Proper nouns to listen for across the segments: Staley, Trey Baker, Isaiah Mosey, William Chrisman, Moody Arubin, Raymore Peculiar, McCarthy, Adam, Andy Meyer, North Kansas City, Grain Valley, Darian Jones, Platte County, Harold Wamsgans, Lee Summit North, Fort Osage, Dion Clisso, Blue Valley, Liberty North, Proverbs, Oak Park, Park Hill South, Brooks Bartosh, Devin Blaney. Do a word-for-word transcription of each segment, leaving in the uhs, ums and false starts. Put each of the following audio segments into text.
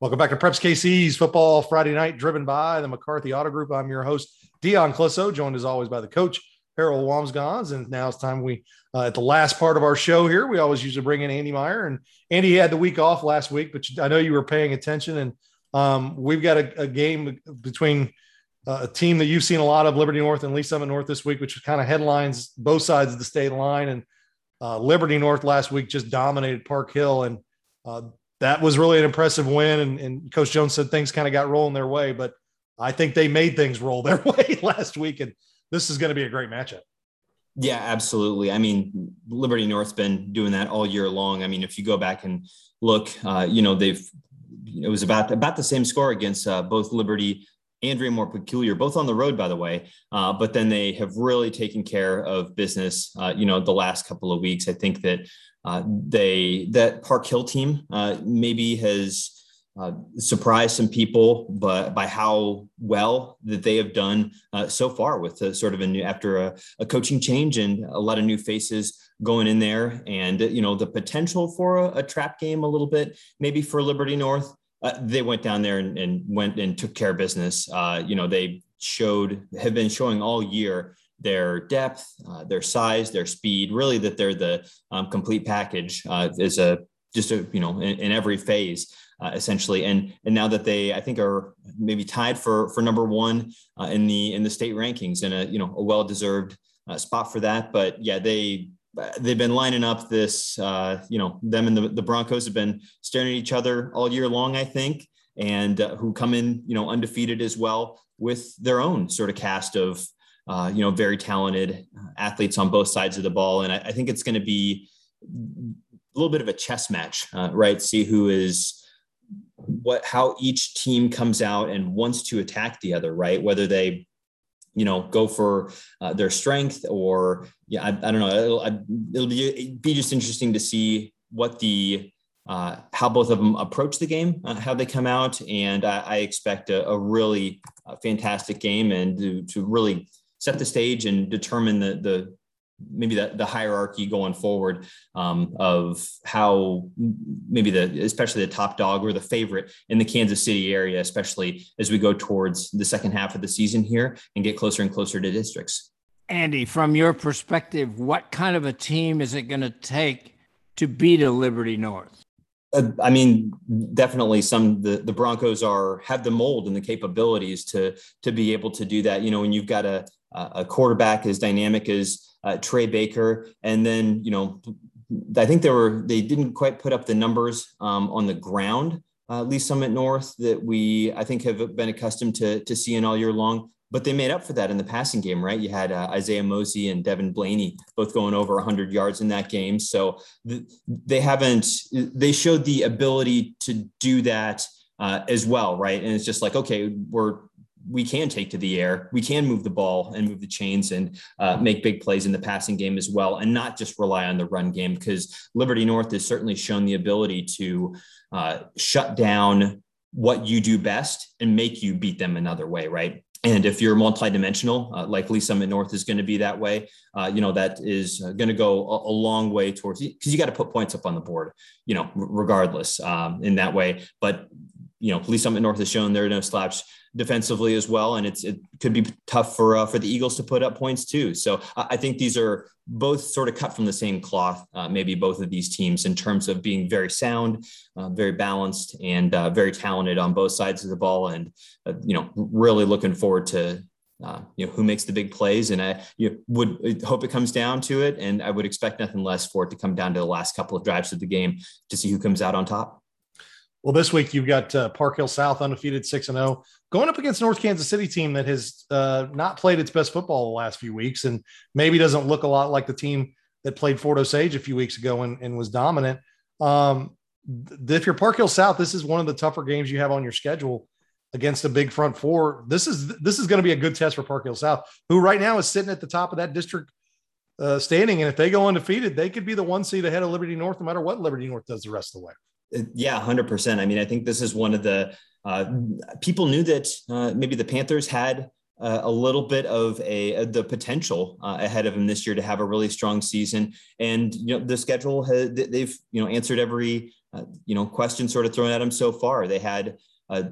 Welcome back to Preps K C's Football Friday Night, driven by the McCarthy Auto Group. I'm your host, Dion Clisso, joined as always by the coach, Harold Wamsgans. And now it's time we, uh, at the last part of our show here, we always usually bring in Andy Meyer. And Andy had the week off last week, but I know you were paying attention. And um, we've got a, a game between uh, a team that you've seen a lot of, Liberty North and Lee Summit North this week, which kind of headlines both sides of the state line. And uh, Liberty North last week just dominated Park Hill. And uh, that was really an impressive win, and, and Coach Jones said things kind of got rolling their way, but I think they made things roll their way last week, and this is going to be a great matchup. Yeah, absolutely. I mean, Liberty North's been doing that all year long. I mean, if you go back and look, uh, you know, they've it was about, about the same score against uh, both Liberty and Raymore Peculiar, both on the road, by the way, uh, but then they have really taken care of business, uh, you know, the last couple of weeks. I think that Uh, they that Park Hill team uh, maybe has uh, surprised some people, but by how well that they have done uh, so far with a, sort of a new after a, a coaching change and a lot of new faces going in there, and you know the potential for a, a trap game a little bit maybe for Liberty North. Uh, they went down there and, and went and took care of business. Uh, you know they showed have been showing all year their depth, uh, their size, their speed, really that they're the um, complete package uh, is a, just a, you know, in, in every phase uh, essentially. And, and now that they, I think are maybe tied for, for number one uh, in the, in the state rankings and a, you know, a well-deserved uh, spot for that. But yeah, they, they've been lining up this, uh, you know, them and the, the Broncos have been staring at each other all year long, I think, and uh, who come in, you know, undefeated as well with their own sort of cast of, Uh, you know, very talented athletes on both sides of the ball. And I, I think it's going to be a little bit of a chess match, uh, right? See who is what, how each team comes out and wants to attack the other, right? Whether they, you know, go for uh, their strength or, yeah, I, I don't know. It'll, it'll be, be just interesting to see what the, uh, how both of them approach the game, uh, how they come out. And I, I expect a, a really uh, fantastic game and to, to really set the stage and determine the, the maybe the, the hierarchy going forward um, of how maybe the, especially the top dog or the favorite in the Kansas City area, especially as we go towards the second half of the season here and get closer and closer to districts. Andy, from your perspective, what kind of a team is it going to take to beat a Liberty North? Uh, I mean, definitely some, the, the Broncos are, have the mold and the capabilities to, to be able to do that. You know, when you've got a, a quarterback as dynamic as uh, Trey Baker. And then, you know, I think they were, they didn't quite put up the numbers um, on the ground, uh, Lee Summit North, that we, I think have been accustomed to, to seeing all year long, but they made up for that in the passing game, right? You had uh, Isaiah Mosey and Devin Blaney, both going over one hundred yards in that game. So th- they haven't, they showed the ability to do that uh, as well. Right. And it's just like, okay, we're, we can take to the air, we can move the ball and move the chains and uh, make big plays in the passing game as well. And not just rely on the run game, because Liberty North has certainly shown the ability to uh, shut down what you do best and make you beat them another way. Right. And if you're multidimensional, uh, like Lee Summit North is going to be that way, uh, you know, that is going to go a, a long way towards, because you got to put points up on the board, you know, regardless um, in that way. But, you know, Lee Summit North has shown they're no slouch defensively as well. And it's, it could be tough for, uh, for the Eagles to put up points too. So uh, I think these are both sort of cut from the same cloth, uh, maybe both of these teams in terms of being very sound, uh, very balanced and uh, very talented on both sides of the ball. And, uh, you know, really looking forward to, uh, you know, who makes the big plays. And I you would hope it comes down to it. And I would expect nothing less for it to come down to the last couple of drives of the game to see who comes out on top. Well, this week you've got uh, Park Hill South undefeated six and oh going up against North Kansas City team that has uh, not played its best football the last few weeks and maybe doesn't look a lot like the team that played Fort Osage a few weeks ago and, and was dominant. Um, if you're Park Hill South, this is one of the tougher games you have on your schedule against a big front four. This is this is going to be a good test for Park Hill South, who right now is sitting at the top of that district uh, standing. And if they go undefeated, they could be the one seed ahead of Liberty North, no matter what Liberty North does the rest of the way. Yeah, one hundred percent. I mean, I think this is one of the uh, people knew that uh, maybe the Panthers had uh, a little bit of a the potential uh, ahead of them this year to have a really strong season. And, you know, the schedule, has, they've, you know, answered every, uh, you know, question sort of thrown at them so far. They had, uh,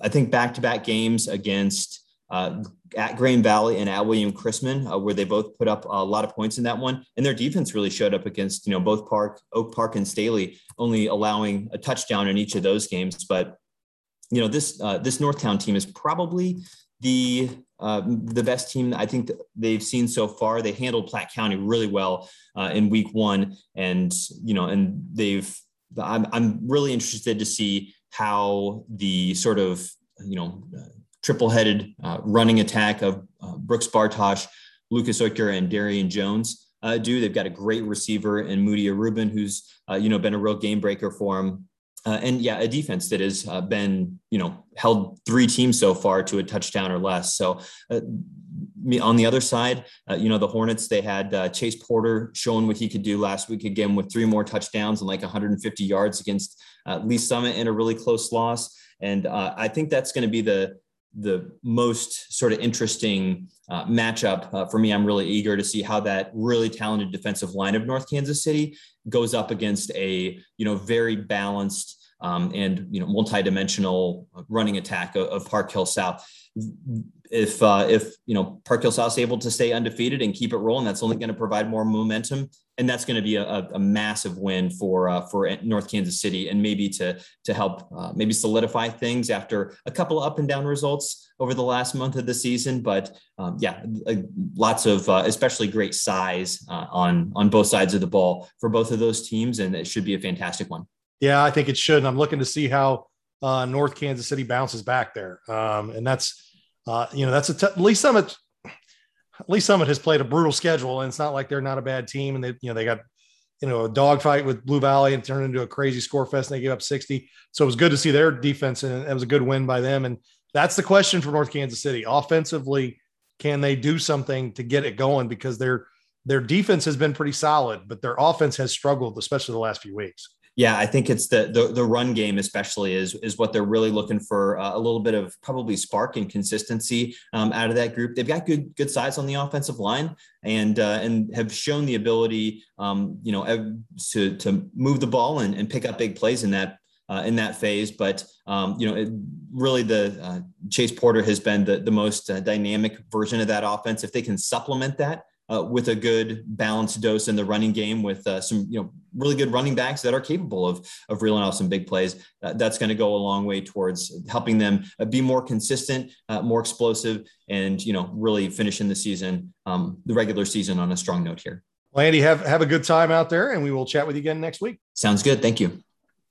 I think, back-to-back games against uh, at Grain Valley and at William Chrisman, uh, where they both put up a lot of points in that one. And their defense really showed up against, you know, both Park, Oak Park and Staley, only allowing a touchdown in each of those games. But, you know, this, uh, this Northtown team is probably the, uh, the best team I think that they've seen so far. They handled Platte County really well uh, in week one. And, you know, and they've, I'm, I'm really interested to see how the sort of, you know, uh, triple-headed uh, running attack of uh, Brooks Bartosh, Lucas Oikir, and Darian Jones uh, do. They've got a great receiver in Moody Arubin, who's, uh, you know, been a real game breaker for him. Uh, and yeah, a defense that has uh, been, you know, held three teams so far to a touchdown or less. So uh, on the other side, uh, you know, the Hornets, they had uh, Chase Porter showing what he could do last week again with three more touchdowns and like one hundred fifty yards against uh, Lee Summit in a really close loss. And uh, I think that's going to be the, the most sort of interesting uh, matchup uh, for me. I'm really eager to see how that really talented defensive line of North Kansas City goes up against a, you know, very balanced um, and, you know, multi-dimensional running attack of, of Park Hill South. If, uh, if, you know, Park Hill South's able to stay undefeated and keep it rolling, that's only going to provide more momentum. And that's going to be a, a massive win for uh, for North Kansas City, and maybe to to help uh, maybe solidify things after a couple of up and down results over the last month of the season. But um, yeah, uh, lots of uh, especially great size uh, on on both sides of the ball for both of those teams, and it should be a fantastic one. Yeah, I think it should. And I'm looking to see how uh, North Kansas City bounces back there, um, and that's uh, you know that's a t- Lee Summit. Lee Summit has played a brutal schedule, and it's not like they're not a bad team. And they, you know, they got, you know, a dogfight with Blue Valley and turned into a crazy score fest, and they gave up sixty. So it was good to see their defense, and it was a good win by them. And that's the question for North Kansas City. Offensively, can they do something to get it going? Because their their defense has been pretty solid, but their offense has struggled, especially the last few weeks. Yeah, I think it's the the, the run game especially is, is what they're really looking for, uh, a little bit of probably spark and consistency um, out of that group. They've got good good size on the offensive line, and uh, and have shown the ability, um, you know, to to move the ball and, and pick up big plays in that uh, in that phase. But, um, you know, it, really the uh, Chase Porter has been the, the most uh, dynamic version of that offense. If they can supplement that Uh, with a good balanced dose in the running game with uh, some, you know, really good running backs that are capable of, of reeling off some big plays, uh, that's going to go a long way towards helping them uh, be more consistent, uh, more explosive, and, you know, really finishing the season, um, the regular season on a strong note here. Well, Andy, have, have a good time out there, and we will chat with you again next week. Sounds good. Thank you.